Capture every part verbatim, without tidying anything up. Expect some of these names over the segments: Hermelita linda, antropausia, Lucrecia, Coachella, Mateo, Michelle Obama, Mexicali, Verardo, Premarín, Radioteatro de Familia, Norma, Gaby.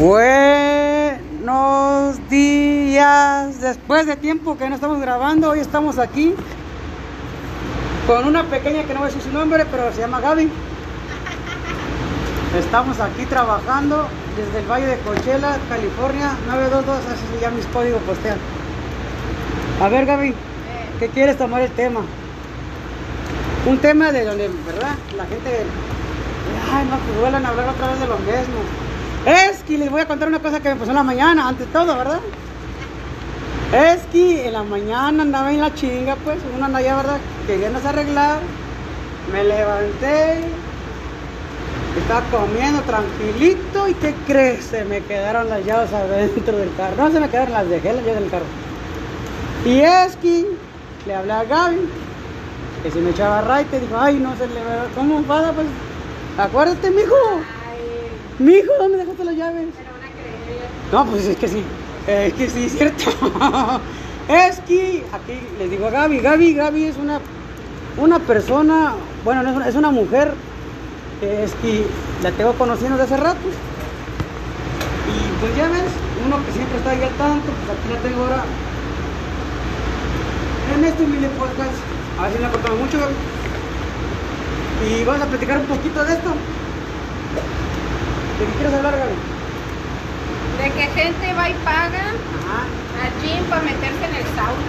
Buenos días. Después de tiempo que no estamos grabando, hoy estamos aquí con una pequeña que no voy a decir su nombre, pero se llama Gaby. Estamos aquí trabajando desde el Valle de Coachella, California, nueve dos dos, así se llama mi código postal. A ver, Gaby, ¿qué quieres tomar el tema? Un tema de donde, ¿verdad? La gente, ay, no, que vuelan a hablar otra vez de lo mismo. Es que les voy a contar una cosa que me pasó en la mañana, antes de todo, ¿verdad? Es que en la mañana andaba en la chinga, pues, uno anda allá, ¿verdad? Queriéndose arreglar, me levanté, estaba comiendo tranquilito y ¿qué crees? Se me quedaron las llaves adentro del carro. No, se me quedaron, las dejé, las llaves del carro. Y es que le hablé a Gaby, que si me echaba raite, dijo, ay, no se le va, ¿cómo pasa? Pues, acuérdate, mijo. Mijo, ¿dónde dejaste las llaves? Pero una creída. No, pues es que sí. Es que sí, cierto. Es que aquí les digo a Gaby. Gaby, Gaby es una, una persona, bueno, no es, una, es una mujer. Es que la tengo conociendo desde hace rato. Y pues ya ves, uno que siempre está ahí al tanto, pues aquí la tengo ahora. En este humilde podcast, a ver si me ha contado mucho, Gaby. Y vamos a platicar un poquito de esto. ¿De qué quieres hablar, Gaby? De que gente va y paga al gym para meterse en el sauna.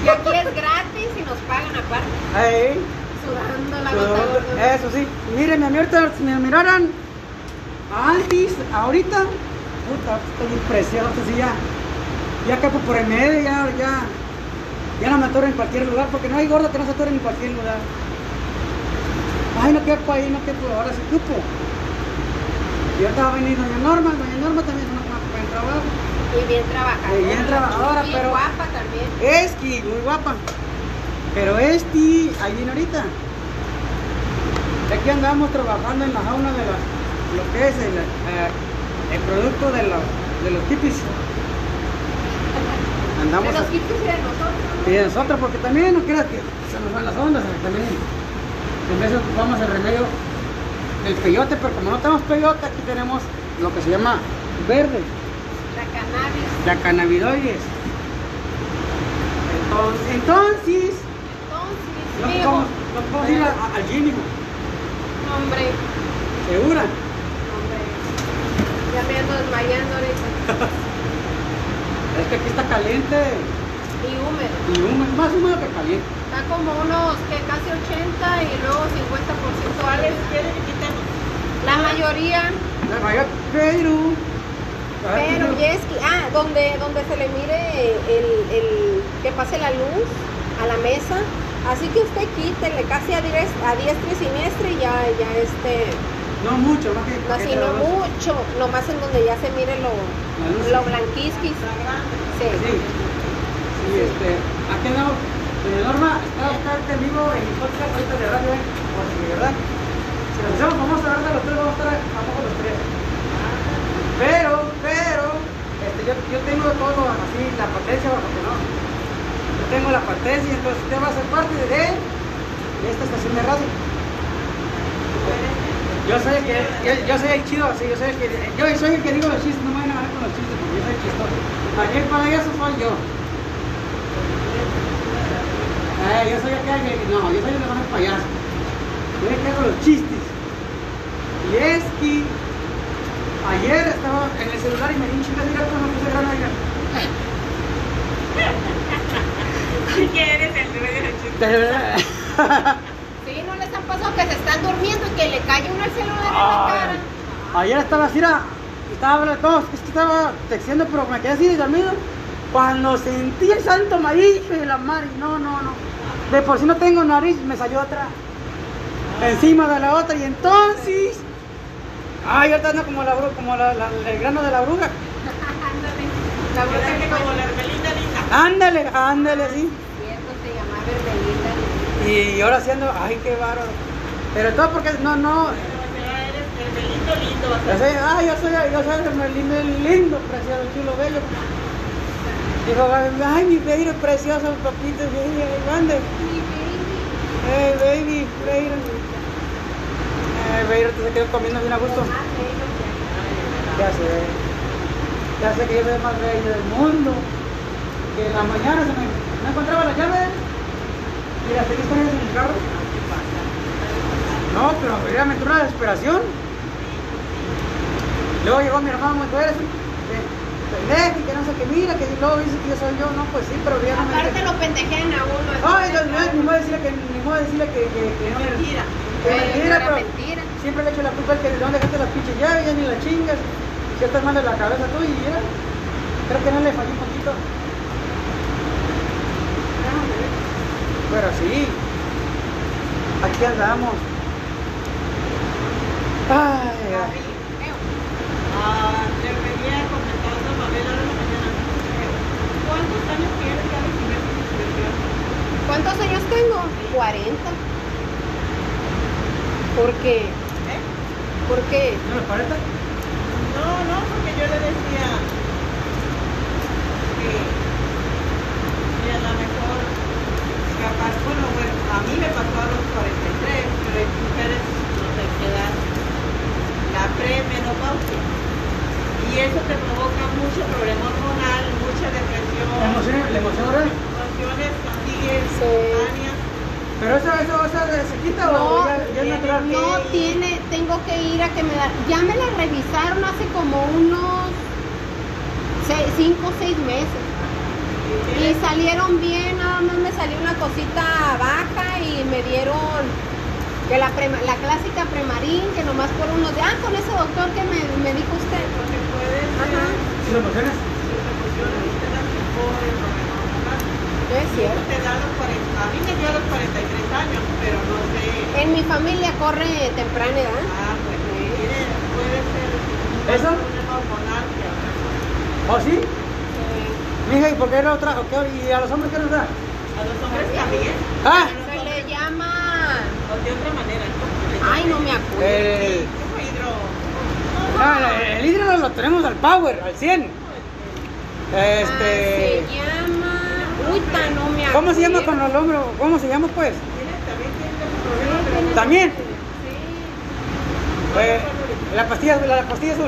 Y aquí es gratis y nos pagan aparte. Ahí. Sudando la gota gorda. Eso sí. Miren, mi ahorita, si me miraran antes, ahorita, puta, estoy impresionado. Así ya, ya capo por el medio, ya, ya, ya no me atoro en cualquier lugar, porque no hay gordo que no se atore en cualquier lugar. Ay, no quepo ahí, no quepo, ahora sí cupo. Y ahorita va a venir doña Norma, doña Norma también es una buen trabajo. Y bien trabajadora. Y bien trabajadora, pero guapa también. Es que muy guapa. Pero este, ahí viene ahorita. Aquí andamos trabajando en la jaula de la, lo que es el, eh, el producto de, la, de los tipis. Andamos de los a, tipis y de nosotros. Y de nosotros, porque también no creas que se nos van las ondas, también. En vez de ocupamos el remedio. El peyote, pero como no tenemos peyote, aquí tenemos lo que se llama verde. La cannabis. La cannabidoides. Entonces, entonces, entonces, no podemos, no podemos ir a, al gym, hijo. Hombre. ¿Segura? Hombre. Ya me ando desmayando ahorita. Es que aquí está caliente. Y húmedo. Y húmedo, más húmedo que caliente. Está como unos que casi ochenta y luego cincuenta por ciento algo. La mayoría. La mayoría, pero. Pero, y es que, ah, donde, donde se le mire el, el que pase la luz a la mesa. Así que usted quítele casi a diestra y siniestra y ya, ya este. No mucho, no que. No, sí, no mucho. Nomás en donde ya se mire lo, lo blanquisquis. Sí. Sí. Y este, aquí andamos, doña Norma, está bastante vivo en el podcast ahorita de radio, por si, ¿verdad? Si nos hacemos famosos, a de los tres, vamos a estar famosos los tres. Pero, pero, este, yo, yo tengo todo así, la potencia, porque no. Yo tengo la potencia, entonces usted va a ser parte de, de esta estación de radio. Yo soy el que, yo, yo soy el chido, así, yo soy el que, yo soy el que digo los chistes, no me van a ganar con los chistes, porque yo soy el chistoso. Ayer para allá soy yo. Eh, yo soy el que... No, yo soy el mejor payaso. Yo le hago los chistes. Y es que... Ayer estaba en el celular y me di un chingas, mira cómo me puse grano allá. Que eres el rey de los chistes. Sí, ¿no les han pasado que se están durmiendo y que le cae uno el celular ah, en la cara? Ayer estaba así, era... Estaba hablando todos, es que estaba texteando, pero me quedé así de dormido. Cuando sentí el santo amarillo de la mar, no, no, no. De por sí no tengo nariz, me salió otra. Encima de la otra, y entonces. Ay, ahorita ando como, la, como la, la, el grano de la bruja. Ándale. La bruja que como la Hermelita linda. Ándale, ándale, sí. Y eso se llamaba Hermelita linda. Y ahora sí ando, ay, qué bárbaro. Pero todo porque, no, no. Pero eres Hermelito lindo. Yo soy, ay, yo soy, yo soy Hermelito lindo, preciado, chulo, bello. Dijo, ay, mi baby precioso, papito, baby, grande. Hey, baby, baby. Hey, baby, te se quedó comiendo bien a gusto. ¿Qué hacer? ¿Qué hacer que yo sea el más bello del mundo? Que en la mañana se me, me encontraba la llave. Y las tenía escondidas en el carro. No, pero ya me entró una desesperación. Luego llegó mi hermano muy fuerte, pendejo, que no sé qué, mira, que luego dice que yo soy yo, no, pues sí, pero ya no me... Aparte lo pendejean a uno. Ay, no, ni modo decirle que, ni modo decirle que, que, que no... Mentira. Que eh, mentira, pero mentira. Siempre le echo la culpa al que de dónde dejaste las pinches llaves, ya ni las chingas, ya estás mal de la cabeza tú y mira, creo que no le falló un poquito. Pero sí, aquí andamos. Ay, ay. Ah, le venía comentando a Pamela de la mañana. ¿Cuántos años tienes ya de primer suscripción? ¿Cuántos años tengo? cuarenta. ¿Por qué? ¿Eh? ¿Por qué? ¿No los cuarenta? No, no, porque yo le decía que, que a lo mejor, capaz, bueno, bueno, a mí me pasó a los cuarenta y tres, pero hay mujeres no se quedan la premenopausia. Y eso te provoca mucho problema hormonal, mucha depresión. ¿La emoción, la emoción oral? Emociones, fatigas, manias. ¿Pero eso, eso, eso se quita o ya, ya es natural? No tiene, tengo que ir a que me la... Ya me la revisaron hace como unos cinco o seis meses. Y salieron bien, nada más me salió una cosita baja y me dieron... Que la, prema, la clásica premarín, que nomás por unos de, ah, con ese doctor que me, me dijo usted. Porque puede ser. Ajá. ¿Sus emociones? Sus emociones, te dan tipo de problema hormonal. Es cierto. Te da los cuarenta, a mí me dio a los cuarenta y tres años, pero no sé. En mi familia corre temprana edad. Ah, pues sí. Puede ser un problema hormonal que ahora. ¿Oh, sí? Sí. Mija, ¿y por qué no trajo? ¿Y a los hombres qué les da? A los hombres también. Ah. Se le llama... de otra manera. Ay, no me acuerdo. Eh, sí, hidro... no, no, el hidro lo tenemos al power, al cien. Este... Ah, se llama... Puta, no me acuerdo. ¿Cómo se llama con el hombro? ¿Cómo se llama, pues? ¿También? Sí. Pues, la pastilla, la pastilla azul.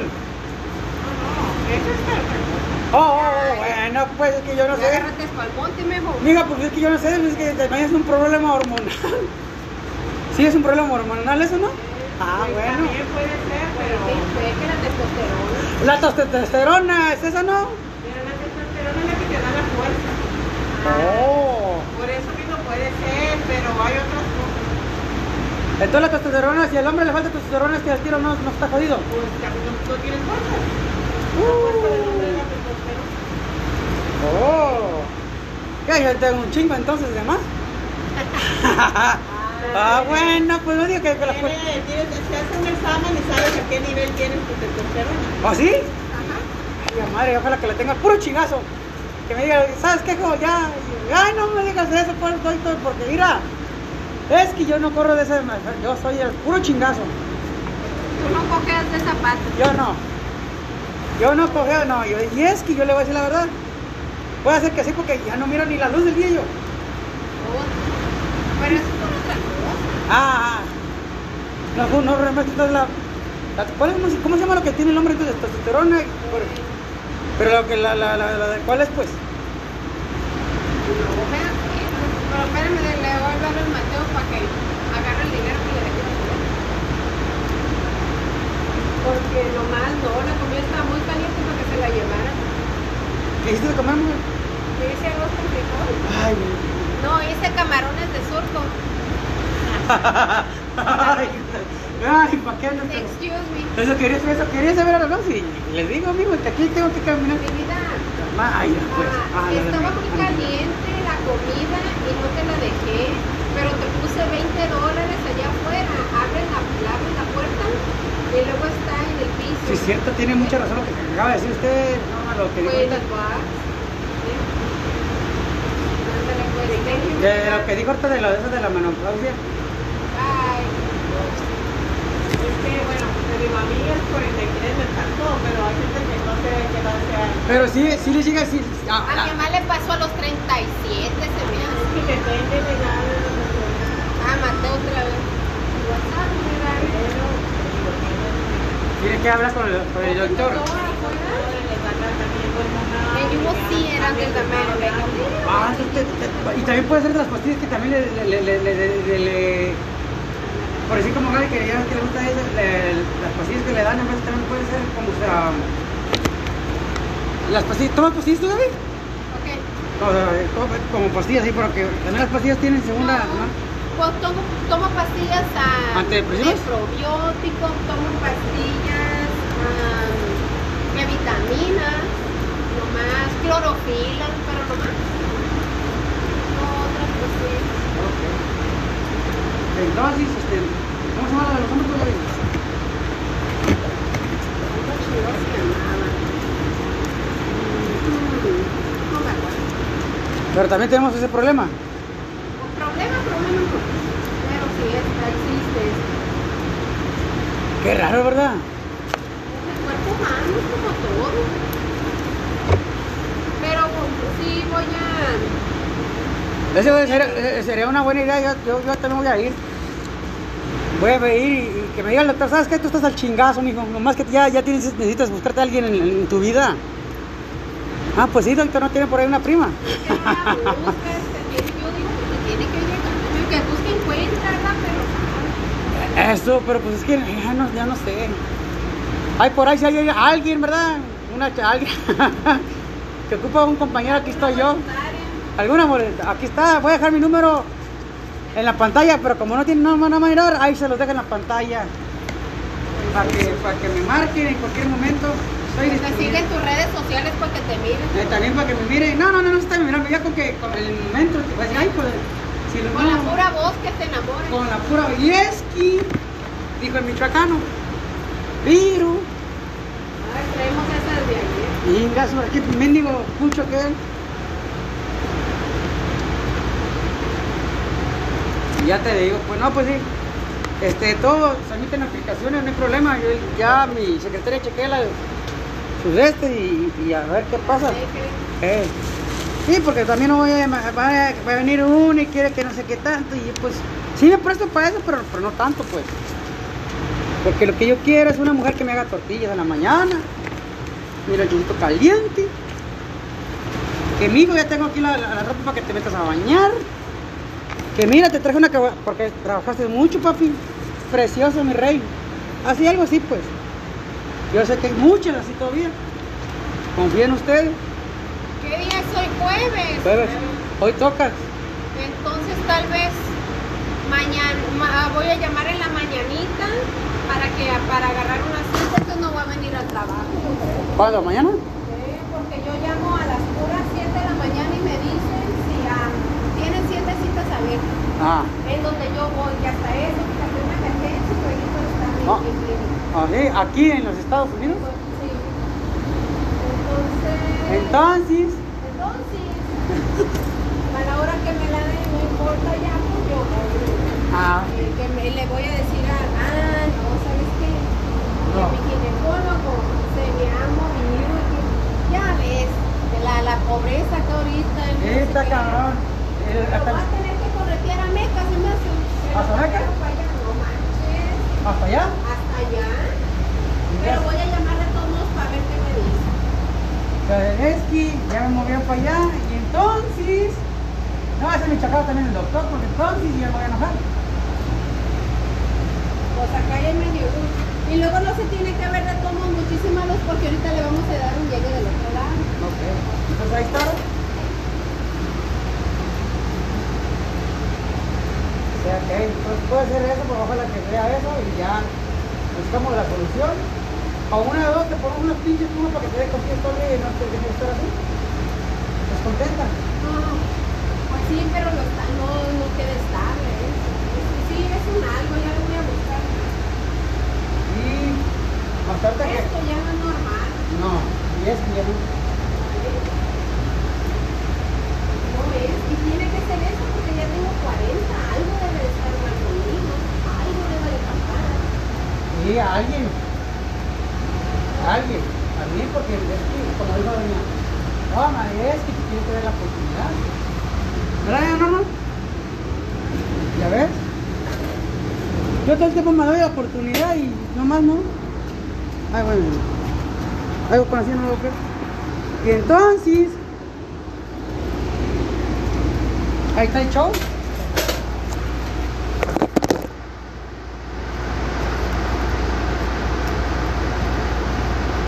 No, no, eso es perfecto. Oh, oh, bueno, pues es que yo no sé. Agárrate espalmonte, mejor. Mira, pues es que yo no sé, es que también es un problema hormonal. ¿Sí es un problema hormonal eso, no? Ah, pues bueno. También puede ser, pero... Puede que la testosterona. ¿La testosterona es esa, no? Pero la testosterona es la que te da la fuerza. Oh. Por eso mismo puede ser, pero hay otras cosas. Entonces la testosterona, si al hombre le falta testosterona, es que al tiro no, no está jodido. Pues no, no tienes fuerza. Uh. La fuerza del hombre es la testosterona. Oh. ¿Qué? Yo tengo un chingo entonces de más. Ah, bueno, pues no digo que... que la... Se hace un examen y sabes a qué nivel tienes tu testosterona. ¿Ah, sí? Ajá. Ay, la madre, ojalá que le tenga puro chingazo. Que me diga, ¿sabes qué, hijo? Ya, ay, no me digas eso, por el doctor, porque mira, es que yo no corro de ese... Yo soy el puro chingazo. ¿Tú no cojeas de zapatos? Yo no. Yo no cojeo, no. Yo, y es que yo le voy a decir la verdad. Voy a hacer que sí, porque ya no miro ni la luz del día yo. Oh, pero es... Ah, no, no, no, no, la, la, ¿cuál es, ¿cómo se llama lo que tiene el hombre de testosterona? Pero lo que, la, la, la, la, la ¿cuál es, pues? No, pero espérame, le voy a hablar al Mateo para que agarre el dinero que le deje. Porque nomás no, la comida estaba muy caliente para que se la llevara. ¿Qué hiciste de comer, mujer? ¿Qué hice arroz con frijol? Ay, no, hice camarones de surco. Ay, ay, ¿para qué no? Excuse me. Eso quería, eso quería saber a los dos y les digo, amigo, que aquí tengo que caminar. Mi vida. Ay, pues. Ay, estaba muy caliente la comida y no te la dejé, pero te puse veinte dólares allá afuera. Abres la, abres la puerta y luego está en el piso. Sí, cierto, tiene mucha razón lo que acaba de decir usted. No, lo que dijo. Pues, de lo que dijo ahorita de la, de la menopausia. Bueno, te digo, a mí es cuarenta y tres me pasó, pero hay gente que no se ve que no sea. Pero sí, sí le llega así. Ah, a mi mamá le pasó a los treinta y siete, se me hace. Y depende de la... Ah, Mateo otra vez. WhatsApp, mira. ¿Tienes que hablar con el, con el doctor? Venimos sí, eran del también. Ah, y también puede ser de las pastillas que también le... le, le, le, le, le por decir como Gaby, que ya que le gusta eso, le, las pastillas que le dan, a veces también puede ser como, o sea... Las pastillas... ¿Tomas pastillas tú, Gaby? Ok. O sea, como pastillas, sí, porque también las pastillas tienen segunda... ¿no? Pues tomo, tomo pastillas ah, de probióticos, tomo pastillas, ah, de vitaminas, nomás, clorofila, pero nomás, no otras pastillas. Okay. Entonces, este, ¿cómo se llama la de los hombres? ¿Cómo se llamaba? No me acuerdo. Pero también tenemos ese problema. Qué raro, ¿verdad? El cuerpo humano es como todo. Pero sí voy a... Eso sería, sería una buena idea, yo, yo, yo también voy a ir. Voy a ir y que me diga el doctor, ¿sabes qué? Tú estás al chingazo, mijo. Nomás que ya, ya tienes, necesitas buscarte a alguien en, en tu vida. Ah, pues sí, doctor, ¿no tiene por ahí una prima? Que buscas, yo digo que tiene que llegar, que busca encuentra, pero... Eso, pero pues es que ya no, ya no sé. Ay, por ahí si hay alguien, ¿verdad? Una alguien que ocupa un compañero, aquí estoy yo. Alguna molestia. Aquí está, voy a dejar mi número en la pantalla, pero como no tiene nada más mirar, ahí se los dejo en la pantalla. Para que, para que me marquen en cualquier momento. Soy pues me siguen tus redes sociales para que te miren. Eh, también para que me miren. No, no, no, no se está mirando. Ya con que con el momento te voy a decir, ay, pues. Si lo con vamos, la pura voz que te enamores. Con la pura voz. Yeski, dijo el michoacano. Viru. Ay, traemos esa desde ayer. Y gracias, aquí mendigo mucho que él. Ya te digo, pues no, pues sí. Este, todos se admiten aplicaciones, no hay problema. Yo ya mi secretaria chequea la sus este y, y a ver qué pasa. Sí, eh. Sí, porque también no voy a, va, a, va a venir uno y quiere que no sé qué tanto. Y pues, sí me presto para eso, pero, pero no tanto, pues. Porque lo que yo quiero es una mujer que me haga tortillas en la mañana. Mira, el chilito caliente. Que, mijo, ya tengo aquí la, la, la ropa para que te metas a bañar. Que, mira, te traje una que... Porque trabajaste mucho, papi. Precioso, mi rey. Así, algo así, pues. Yo sé que hay muchas así todavía. Confío en ustedes. ¿Qué día es hoy? Jueves. Jueves. Hoy tocas. Entonces tal vez mañana ma, voy a llamar en la mañanita para que para agarrar unas cita, que no va a venir al trabajo. ¿Cuándo? ¿Mañana? Sí, porque yo llamo a las puras siete de la mañana y me dicen si ah, tienen siete citas abiertas. Ah. Es donde yo voy y hasta eso, que hay una emergencia, pero yo puedo estar en mi clínica. Ah, ¿aquí en los Estados Unidos? Pues, Entonces, entonces, a la hora que me la den, no importa ya, pues yo ah. eh, que me, le voy a decir a, ah, no, ¿sabes qué? Que no. Mi ginecólogo, se me amo, mi niño, ya ves, de la, la pobreza que ahorita. Esta cabrón. Pero vas a tener que corretear a Meca, se me hace. ¿Hasta Meca? Para allá, no manches. ¿Hasta allá? Hasta allá. Pero voy a llamar a todos para ver qué me dicen. Esqui, ya me movían para allá y entonces no va a ser mi chacado también el doctor, porque entonces ya me voy a enojar. Pues acá ya me dio. Y luego no se tiene que haber de tomos muchísima luz porque ahorita le vamos a dar un llegue del otro lado. Ok, entonces ahí está. O sea que pues puede ser eso, pero ojalá que sea eso y ya buscamos la solución. A una de dos te pongo unos pinches uno para que te dé concierto y no te dejes estar así. ¿Estás contenta? No, pues sí, pero no, no, no queda estable. ¿Eh? Sí, es un algo, ya lo voy a buscar. Y bastante que... Esto ya no es normal. No, y es que ya no. No ves, y tiene que ser eso porque ya tengo cuarenta. Algo debe de estar mal conmigo. Algo debe de pasar. Sí, a alguien. Alguien, a mí, porque es que, como dijo doña Norma, es que tiene que ver la oportunidad. ¿Verdad, Norma? ¿Ya ves? Yo todo el tiempo me doy la oportunidad y nomás no. Algo, algo conocido, no lo creo. Y entonces, ahí está el show.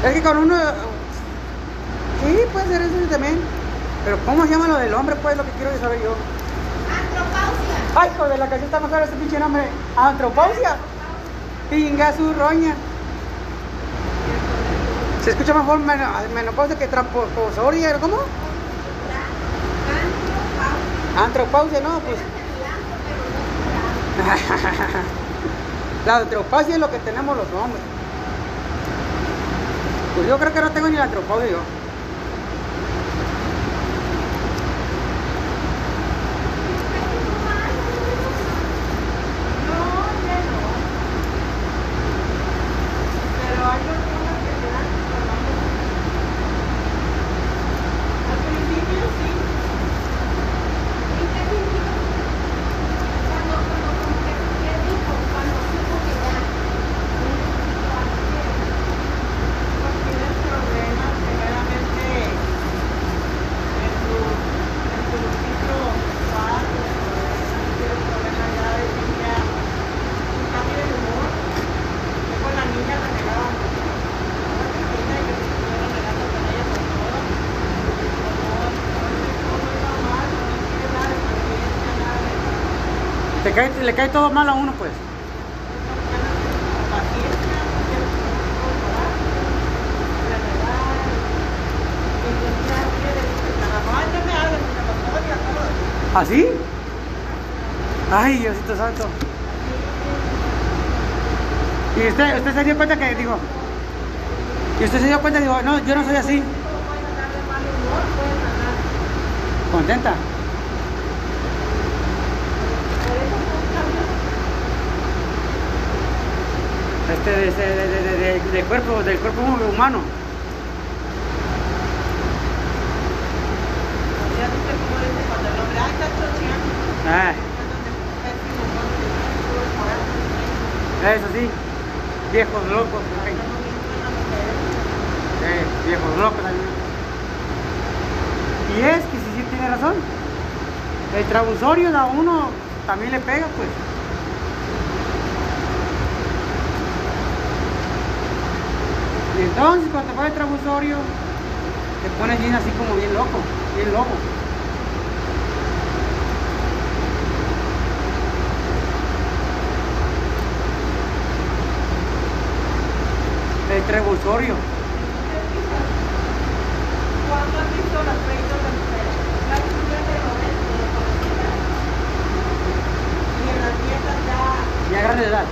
Es que con uno... Sí, puede ser eso también. Pero ¿cómo se llama lo del hombre? Pues lo que quiero saber yo. Antropausia. Ay, joder, la canción está mejor ese pinche nombre. Antropausia. Pinga su roña. Se escucha mejor menopausia que tramposauria, ¿cómo? Antropausia. Antropausia, no, pues. La antropausia es lo que tenemos los hombres. Pues yo creo que no tengo ni la antropausia yo. Te cae, le cae todo mal a uno, pues. ¿Así? Ay, Diosito Santo. Y usted, usted se dio cuenta que digo. Y usted se dio cuenta, digo, no, yo no soy así. Contenta. Este, de, de, de, de, de, de cuerpo, del cuerpo humano. Ah. Eso sí, viejos locos. Eh, viejos locos también. Y es que si sí, sí tiene razón. El trabusorio a uno también le pega, pues. Y entonces cuando te vas al trabusorio te pones bien así como bien loco, bien loco. El trabusorio. ¿Cuándo has visto las pleitos de mujeres? Las mujeres de los desconocidas. Y en las fiestas ya. Ya grande edad.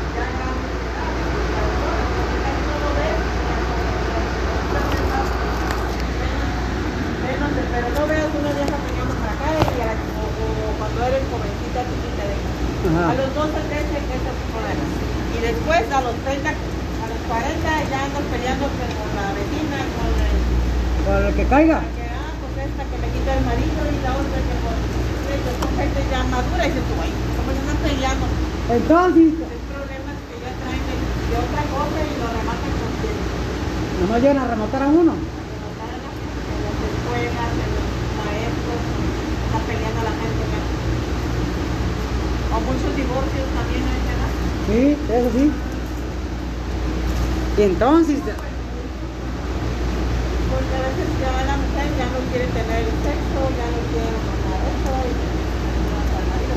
Pero no veas una vieja peleando para acá y a, o, o cuando eres jovencita tú sí te dejas. Ajá. A los doce, trece hay que estar con la casa. Y después a los treinta, a los cuarenta ya andas peleando con la vecina, con el... Con lo que caiga. Que, ah, pues esta que me quita el marido y la otra que con... Pues, con gente ya madura y se tú ahí. Como se están peleando. Entonces... Hay problemas que ya traen de, de otra cosa y lo rematan con quien. ¿No llegan a rematar a uno? Juegas, los maestros, está peleando a la gente, ¿no? O muchos divorcios también, ¿no? Sí, eso sí. Y entonces... Porque a veces ya la mujer ya no quiere tener el sexo, ya no quiere tomar eso,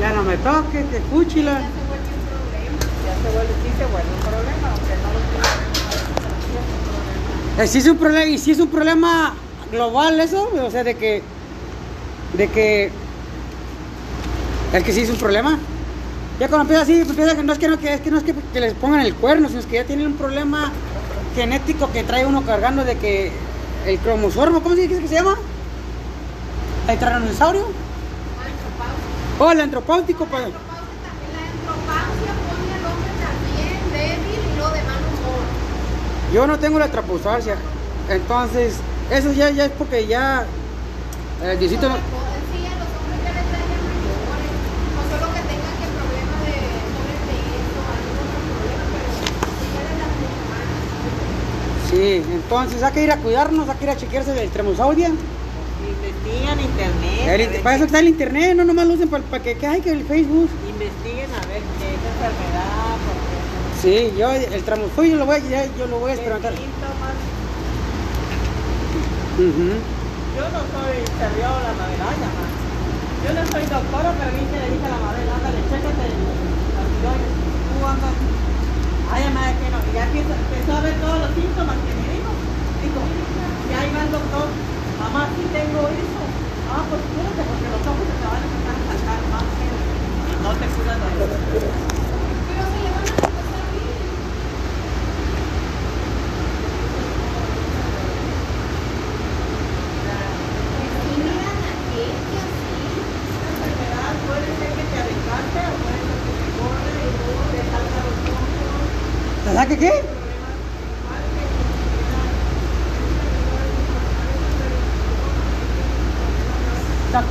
y... Ya no me toques, te escúchila. Ya se vuelve un problema. Ya se vuelve, sí se vuelve un problema, aunque no lo tiene. Sí es un problema. Y si es un problema... global eso, o sea, de que de que es que sí es un problema. Ya cuando empieza así, empieza que no es que no, que es que no es que, que les pongan el cuerno, sino es que ya tienen un problema genético que trae uno cargando de que el cromosoma, ¿cómo se dice que se llama? El tiranosaurio. O el antropáutico, o el antropáutico, padre. La antropausia pone al hombre también débil y lo de mal humor. Yo no tengo la antropausia, entonces eso ya, ya es porque ya eh, Diosito... Sí, a los hombres ya les traen religiones, no solo que tengan que problema de sobrepeso, algún problema, pero si ya les dan de humanos. Sí, Sí, entonces hay que ir a cuidarnos, hay que ir a chequearse de extremosauria. Investigan internet. El, ver, para eso está el internet, no nomás lo usen para, para que, que hay que el Facebook. Investiguen a ver qué es enfermedad. Porque... Sí, yo el tramosoy yo lo voy a, yo lo voy a experimentar. Síntomas. Uh-huh. Yo no soy servidor la madera, yo no soy doctora, pero a mí me dedica la madera, ándale, chécate las tiroides, tú andas. Ay, además que no, ya empezó, empezó a ver todos los síntomas que me dijo. Dijo, ya iba el doctor, mamá, sí tengo eso. Ah, pues cúrate, porque los ojos se te van a empezar a saltar más. No te curas de eso. Pero se le van a empezar a ir. ¿Y miran a qué? ¿Qué así? Una enfermedad puede ser que te adelgaste o puede ser que te corre y luego te salga los ojos. ¿Te saque qué?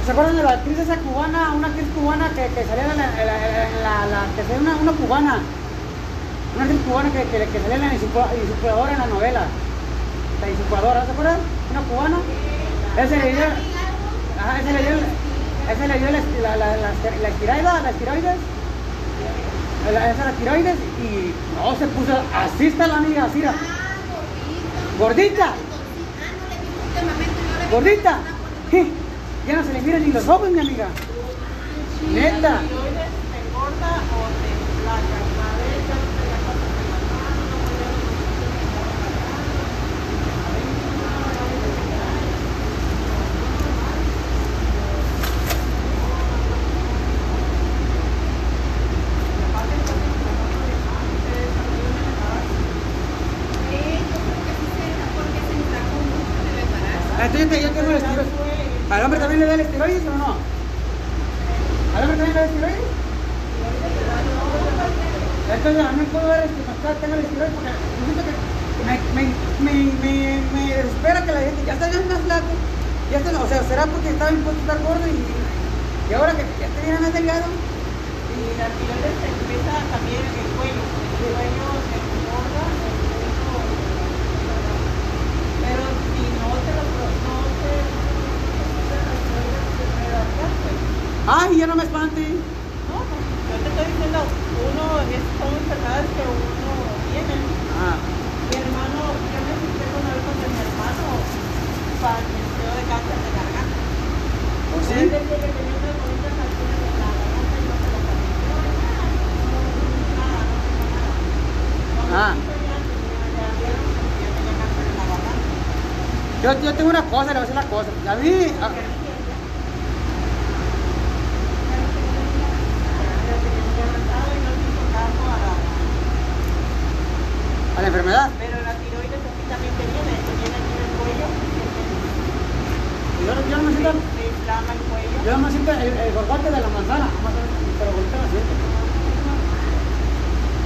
¿Se acuerdan de la actriz esa cubana? Una actriz cubana que, que salía en la, en la, en la, la que salía una, una cubana. Una actriz cubana que, que, que salía en la insuperadora en la novela. La insuperadora, ¿se acuerdan? Una cubana. Ese le dio. Ajá, ese le dio. Ese le dio la, la, la, la estirada, las tiroides. La, esa las tiroides y no se puso. Así está la amiga, así era. Gordita. Gordita. Gordita. Ya no se le miran ni los ojos, mi amiga. Sí, neta. ¿Te engorda o te placa? La vez ya no te la cosa de la mano, no podemos hacer nada. La parte de la ¿al hombre también le da el esteroides o no? ¿Al hombre también le da el esteroides? Entonces a mí me puedo dar el esteroides porque yo siento que me, me, me, me, me desespera que la gente ya está bien más flaco, ya está, o sea, será porque estaba impuesto a estar gordo y, y ahora que ya te viene más delgado. Y la tiroides se empieza también en el cuello, el cuello se engorda, el cuello, pero si no te lo produce. Ay, ya no me espante. No, yo te estoy diciendo, uno es son enfermedades que uno tiene. Ah. Mi hermano, yo me senté con algo de mi hermano para el deseo de cáncer de garganta. ¿O sí? Él decía que tenía unas bonitas canciones en la garganta y no se las permitió. Nada, no se hizo nada. Cuando ah. me hizo ya, ya vieron que ya tenía cáncer en la garganta. Yo, yo tengo una cosa, le voy a decir la cosa. A mí... Okay. A la enfermedad. Pero la tiroides aquí también te viene, te viene aquí en el cuello. Yo, yo no me siento. Se inflama el cuello. Yo no me siento el, el gorgote de la manzana. Pero golpea la siento.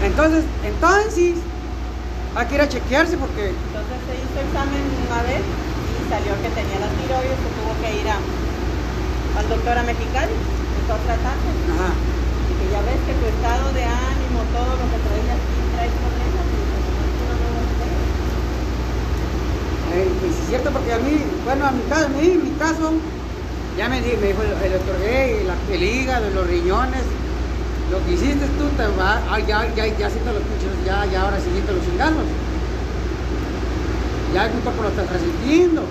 Entonces, entonces, hay que ir a chequearse porque. Entonces se hizo examen una vez y salió que tenía la tiroides, se tuvo que ir a, al doctor a Mexicali, empezó a tratarse. Ajá. Y que ya ves que tu estado de ánimo, todo lo que traes aquí, traes problemas. Es cierto porque a mí, bueno, a mi caso, a mí, mi caso, ya me, di, me dijo el doctor, hey, el hígado, los riñones, lo que hiciste tú, te va, ah, ya, ya, ya siento los pinches, ya, ya ahora sí siento los chingados. Ya el cuerpo lo estás resistiendo.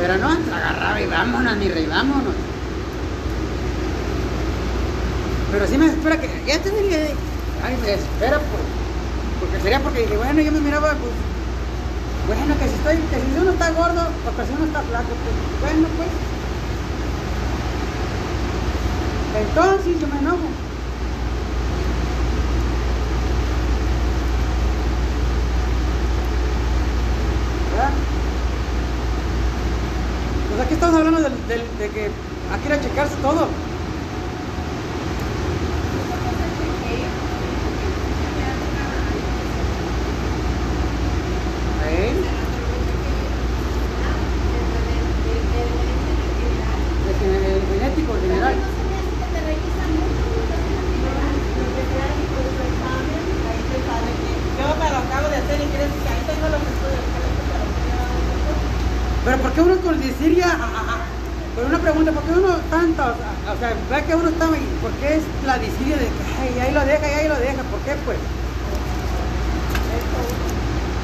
Pero no, agarraba y vámonos, mi rey, vámonos. Pero sí me espera que, ya te dije, ay, me espera, pues, porque sería porque dije, bueno, yo me miraba, pues, bueno, que si, estoy, que si uno está gordo, o que si uno está flaco, pues bueno, pues. Entonces yo me enojo. ¿Verdad? Pues aquí estamos hablando de, de, de que hay que ir a checarse todo. Yo me lo acabo de hacer y crees que Pero ¿por qué uno coincidiría a, a, a, por una pregunta, ¿por qué uno tanto, o sea, ve que uno está, ¿por qué es la desidia de que ahí lo deja y ahí lo deja? ¿Por qué pues?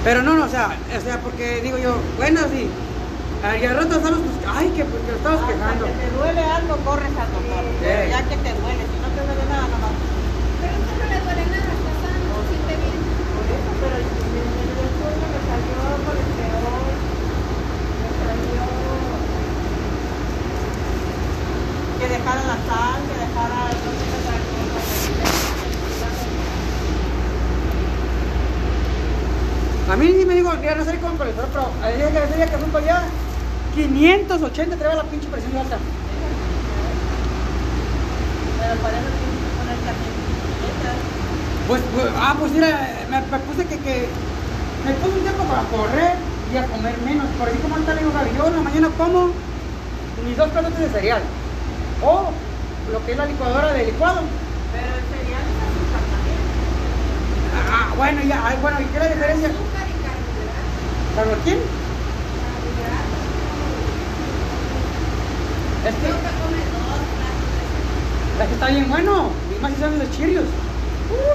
Pero no, no, o sea, o sea, porque digo yo, bueno, sí, y al rato estamos, pues, ay, que porque lo estamos quejando. Que te duele algo, corres a tomar, sí. Pero ya que te duele, si no te duele nada, no más. Pero esto no le duele nada, está sano, se siente bien. Por eso, pero el sueño me salió con el peor, me salió... Que dejara la sal, que dejara... No sé qué tal, a mí sí me digo, mira, no sé cómo colector, pero a veces que ese día que fui para allá, quinientos ochenta trae la pinche presión alta. Pero para eso tienes que poner la pues, pues, ah, pues mira, me, me puse que, que, me puse un tiempo para correr y a comer menos. Por ahí como está, le digo, Gaby, yo en la mañana como mis dos platos de cereal. O lo que es la licuadora de licuado. Pero el cereal es azúcar también. Ah, bueno, ya, bueno, ¿y qué es la diferencia? ¿Para quién? Es que... Es que está bien bueno. Y más si son los chirios. Uh.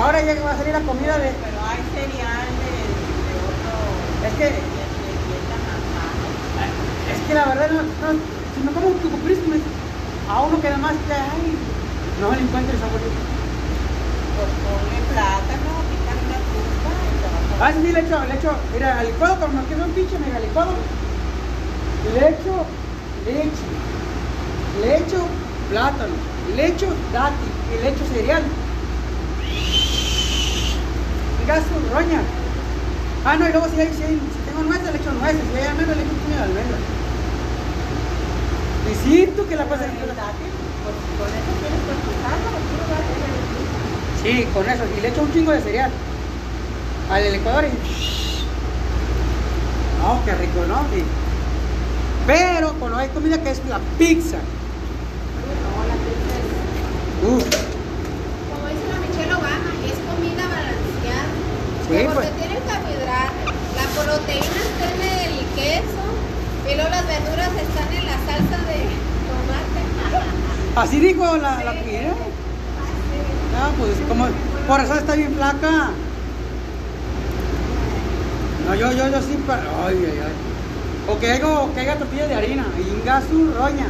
Ahora ya que va a salir la comida de... Pero hay cereal de... de otro... Es que... Es que la verdad no... no si no como un cucuprisme, a uno que nada más te... Ay, no le encuentro el saborito. Pues ponle plátano, picar una fruta y te vas a... Ah, sí, le echo, le echo, mira, al licuado, como nos queda un pinche mega licuado, le echo leche, le echo plátano, le echo dátil y le echo cereal. Gaso, roña. Ah, no, y luego si, hay, si, hay, si tengo nueces, le echo nueces, si hay almendras, le echo un puño de almendras. Y siento que la pasa... ¿Con eso quieres consultarlo o tú lo vas a hacer? Sí, con eso, y le echo un chingo de cereal al licuador y... No, qué rico, ¿no? Sí. Pero cuando hay comida que es la pizza. No, la pizza es... Uf. Como dice la Michelle Obama, es comida balanceada. Sí, porque pues... tiene carbohidratos, la proteína está en el queso, y luego las verduras están en la salsa de tomate. Así dijo la, sí, la comida. Ah, pues como por eso está bien flaca. No, yo, yo, yo sí para. Ay, ay, ay. O que hago, que haga tortilla de harina. Ingasu roña.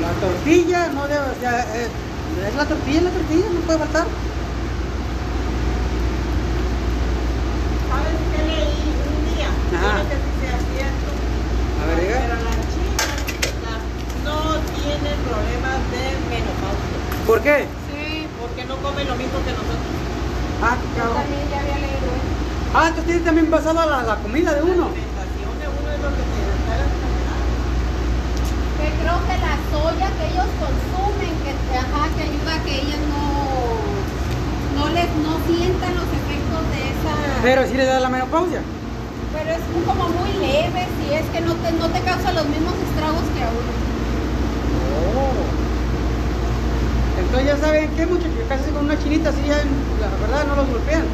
La tortilla no debe, o sea, eh, es la tortilla, es la tortilla, no puede faltar. ¿Sabes qué leí un día? Ajá. Que si se hacía esto. A ver, diga. Pero las chicas no tienen problemas de menopausia. ¿Por qué? Sí, porque no comen lo mismo que nosotros. Ah, qué cabrón. Yo también ya había leído eso. Ah, entonces tiene también basada la, la comida de uno. La alimentación de uno es lo que se da la enfermedad. Que creo que la soya que ellos consumen, que, ajá, que ayuda a que ellas no, no, les, no sientan los efectos de esa... Pero sí les da la menopausia. Pero es un, como muy leve, si es que no te, no te causa los mismos estragos que a uno. Oh. Entonces ya saben que muchos que casi con una chinita así ya, la verdad, no los golpean.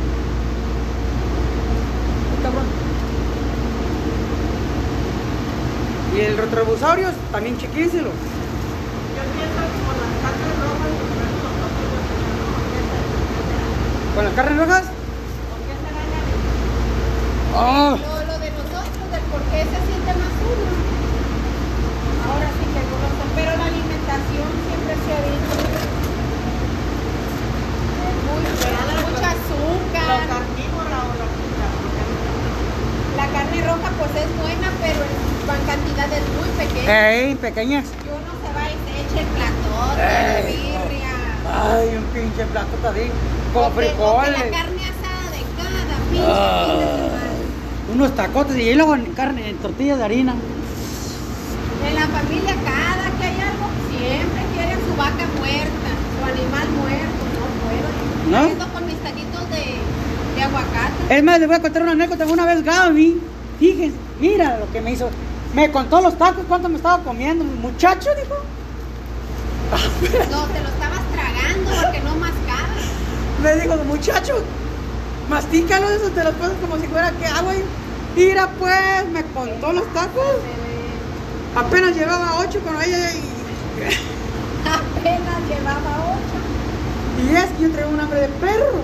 Y el retrobusaurio también chequíselo. Yo pienso que con las carnes rojas, ¿con las carnes rojas? ¿Con qué será la ley? Lo de nosotros, del por qué se siente más uno. Ahora sí que conozco, pero la alimentación siempre se ha visto. Mucha azúcar. La carnívora o la La carne roja pues es buena, pero en cantidades muy pequeñas. Ey, pequeñas. Y uno se va y se echa el platote, la birria. Ay, un pinche platote así, con frijoles. La carne asada de cada pinche ah, fin de semana. Unos tacotes y luego en carne, en tortillas de harina. En la familia cada que hay algo, siempre quieren su vaca muerta, su animal muerto, no puedo. ¿No? Yo con mis taquitos de... de aguacate. Es más, les voy a contar una anécdota. Una vez Gaby, fíjense, mira lo que me hizo. Me contó los tacos, cuánto me estaba comiendo. Muchacho, dijo. No, te lo estabas tragando porque no mascabas. Me dijo, muchacho, mastícalo, eso te lo pones como si fuera que agua. Y mira, pues, me contó los tacos. Apenas llevaba ocho con ella y... Apenas llevaba ocho. Y es que yo traigo un hambre de perro.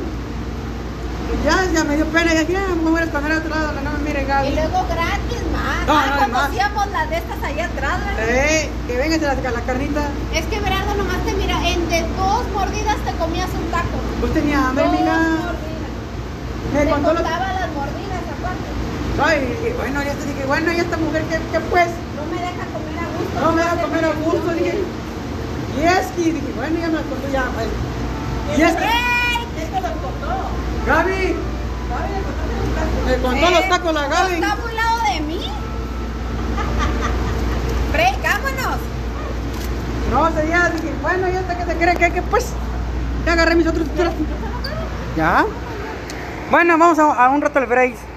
Y ya, ya me dio pena. Y dije, ah, vamos a ir a comer a otro lado. No, mire, Gaby. Y luego gratis, más. No, ah, no, conocíamos las de estas allá atrás, ¿verdad? Eh, que vengan las, las carnitas. Es que Verardo nomás te mira. En de dos mordidas te comías un taco. Vos tenías hambre, mira. Me te contaba los... las mordidas, aparte. Ay, dije, bueno, ya te dije, bueno, y esta mujer, ¿qué, qué pues? No me deja comer a gusto. No me deja comer a gusto, dije. Y es que dije, bueno, ya me la contó, ya. Y es que... es que lo contó. Gaby. Gaby, le contó los tacos. Le contó los tacos la Gaby. ¿Está muy lado de mí? Break, vámonos. No, ese día dije, bueno, ya hasta que se cree que, que pues. Ya agarré mis otros... ¿Ya? Bueno, vamos a, a un rato al break.